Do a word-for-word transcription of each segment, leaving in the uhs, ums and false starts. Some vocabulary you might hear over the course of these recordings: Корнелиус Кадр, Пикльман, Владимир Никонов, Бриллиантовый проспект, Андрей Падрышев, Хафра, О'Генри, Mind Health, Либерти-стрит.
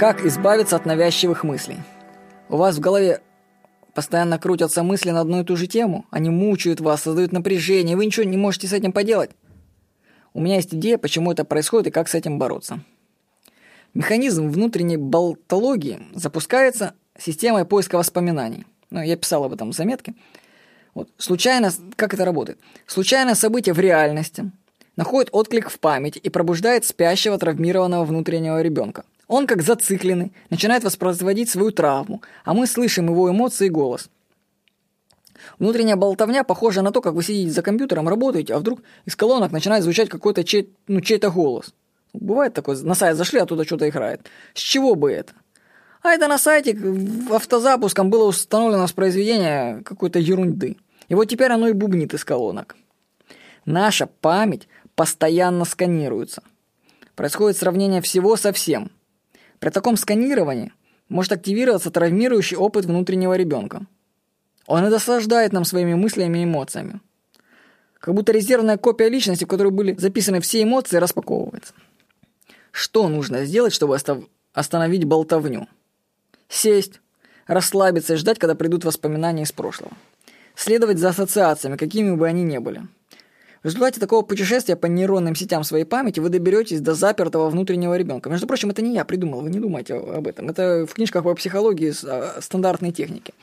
Как избавиться от навязчивых мыслей? У вас в голове постоянно крутятся мысли на одну и ту же тему, они мучают вас, создают напряжение, вы ничего не можете с этим поделать. У меня есть идея, почему это происходит и как с этим бороться. Механизм внутренней болтологии запускается системой поиска воспоминаний. Ну, я писал об этом в заметке. Вот. Случайно, как это работает? Случайное событие в реальности находит отклик в памяти и пробуждает спящего травмированного внутреннего ребенка. Он, как зацикленный, начинает воспроизводить свою травму, а мы слышим его эмоции и голос. Внутренняя болтовня похожа на то, как вы сидите за компьютером, работаете, а вдруг из колонок начинает звучать какой-то чей, ну, чей-то голос. Бывает такое, на сайт зашли, а оттуда что-то играет. С чего бы это? А это на сайте автозапуском было установлено воспроизведение какой-то ерунды. И вот теперь оно и бубнит из колонок. Наша память постоянно сканируется. Происходит сравнение всего со всем. При таком сканировании может активироваться травмирующий опыт внутреннего ребенка. Он и досаждает нам своими мыслями и эмоциями. Как будто резервная копия личности, в которой были записаны все эмоции, распаковывается. Что нужно сделать, чтобы остановить болтовню? Сесть, расслабиться и ждать, когда придут воспоминания из прошлого. Следовать за ассоциациями, какими бы они ни были. В результате такого путешествия по нейронным сетям своей памяти вы доберетесь до запертого внутреннего ребенка. Между прочим, это не я придумал, вы не думайте об этом. Это в книжках по психологии стандартной техники.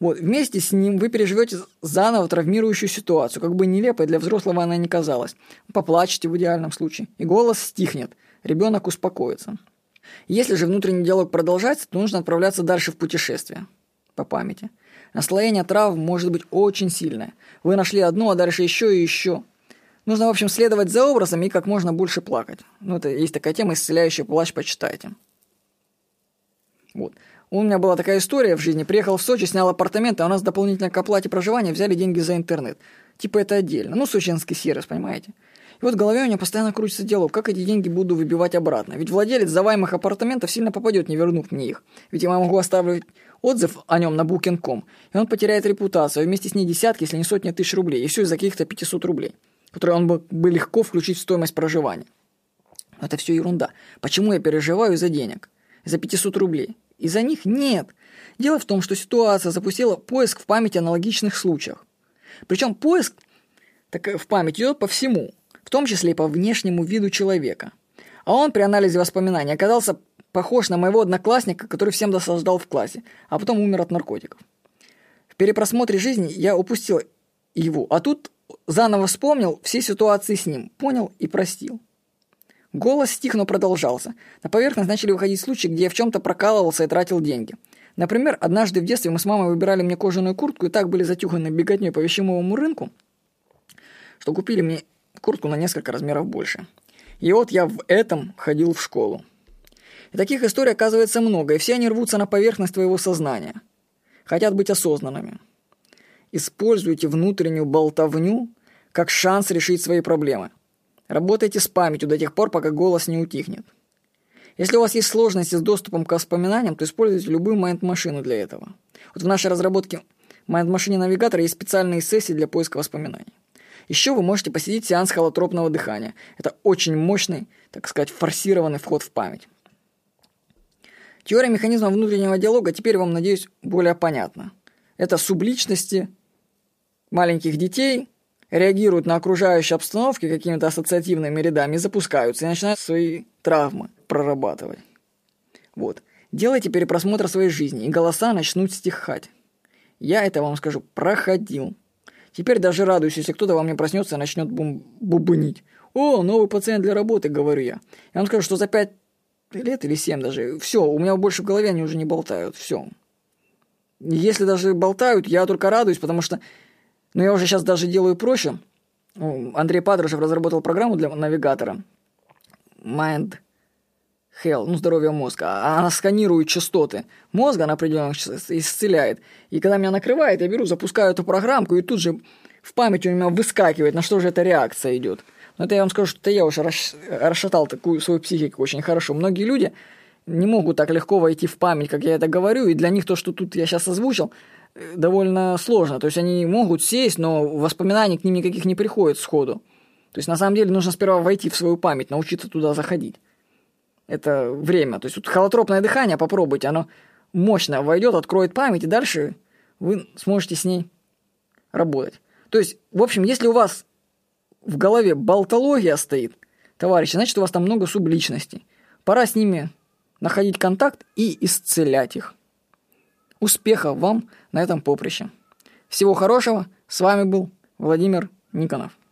Вот, вместе с ним вы переживете заново травмирующую ситуацию, как бы нелепой для взрослого она ни казалась. Поплачете в идеальном случае, и голос стихнет, ребенок успокоится. Если же внутренний диалог продолжается, то нужно отправляться дальше в путешествие по памяти. Наслоение травм может быть очень сильное. Вы нашли одну, а дальше еще и еще. Нужно, в общем, следовать за образом и как можно больше плакать. Ну, это есть такая тема, исцеляющий плач, почитайте. Вот. У меня была такая история в жизни. Приехал в Сочи, снял апартаменты, а у нас дополнительно к оплате проживания взяли деньги за интернет. Типа это отдельно. Ну, сочинский сервис, понимаете? И вот в голове у меня постоянно крутится диалог, как эти деньги буду выбивать обратно. Ведь владелец заваемых апартаментов сильно попадет, не вернув мне их. Ведь я могу оставить отзыв о нем на букинг точка ком, и он потеряет репутацию, вместе с ней десятки, если не сотни тысяч рублей, и все из-за каких-то пятьсот рублей, которые он бы, бы легко включить в стоимость проживания. Но это все ерунда. Почему я переживаю из-за денег? Из-за пятьсот рублей? Из-за них нет. Дело в том, что ситуация запустила поиск в памяти аналогичных случаях. Причем поиск так, в память идет по всему, в том числе и по внешнему виду человека. А он при анализе воспоминаний оказался похож на моего одноклассника, который всем досаждал в классе, а потом умер от наркотиков. В перепросмотре жизни я упустил его, а тут заново вспомнил все ситуации с ним, понял и простил. Голос стих, но продолжался. На поверхность начали выходить случаи, где я в чем-то прокалывался и тратил деньги. Например, однажды в детстве мы с мамой выбирали мне кожаную куртку и так были затюханы беготней по вещевому рынку, что купили мне куртку на несколько размеров больше. И вот я в этом ходил в школу. И таких историй оказывается много, и все они рвутся на поверхность твоего сознания. Хотят быть осознанными. Используйте внутреннюю болтовню как шанс решить свои проблемы. Работайте с памятью до тех пор, пока голос не утихнет. Если у вас есть сложности с доступом к воспоминаниям, то используйте любую майнд-машину для этого. Вот в нашей разработке майнд-машине навигатора есть специальные сессии для поиска воспоминаний. Еще вы можете посетить сеанс холотропного дыхания. Это очень мощный, так сказать, форсированный вход в память. Теория механизма внутреннего диалога теперь вам, надеюсь, более понятна. Это субличности маленьких детей реагируют на окружающие обстановки какими-то ассоциативными рядами, запускаются и начинают свои травмы прорабатывать. Вот. Делайте перепросмотр своей жизни, и голоса начнут стихать. Я это вам скажу, проходил. Теперь даже радуюсь, если кто-то во мне проснется и начнет бум- бубнить. «О, новый пациент для работы», — говорю я. Я вам скажу, что за пять лет или семь даже, все, у меня больше в голове они уже не болтают, все. Если даже болтают, я только радуюсь, потому что... Но я уже сейчас даже делаю проще. Андрей Падрышев разработал программу для навигатора. Mind Health, ну, здоровье мозга. Она сканирует частоты мозга на определенных частотах и исцеляет. И когда меня накрывает, я беру, запускаю эту программку, и тут же в памяти у меня выскакивает, на что же эта реакция идет. Но это я вам скажу, что это я уже расшатал такую свою психику очень хорошо. Многие люди не могут так легко войти в память, как я это говорю, и для них то, что тут я сейчас озвучил, довольно сложно. То есть они могут сесть, но воспоминаний к ним никаких не приходит сходу. То есть на самом деле нужно сперва войти в свою память, научиться туда заходить. это время. То есть вот холотропное дыхание, попробуйте, оно мощно войдет, откроет память, и дальше вы сможете с ней работать. То есть, в общем, если у вас в голове болтология стоит, товарищи, значит, у вас там много субличностей. Пора с ними находить контакт и исцелять их. Успехов вам на этом поприще. Всего хорошего. С вами был Владимир Никонов.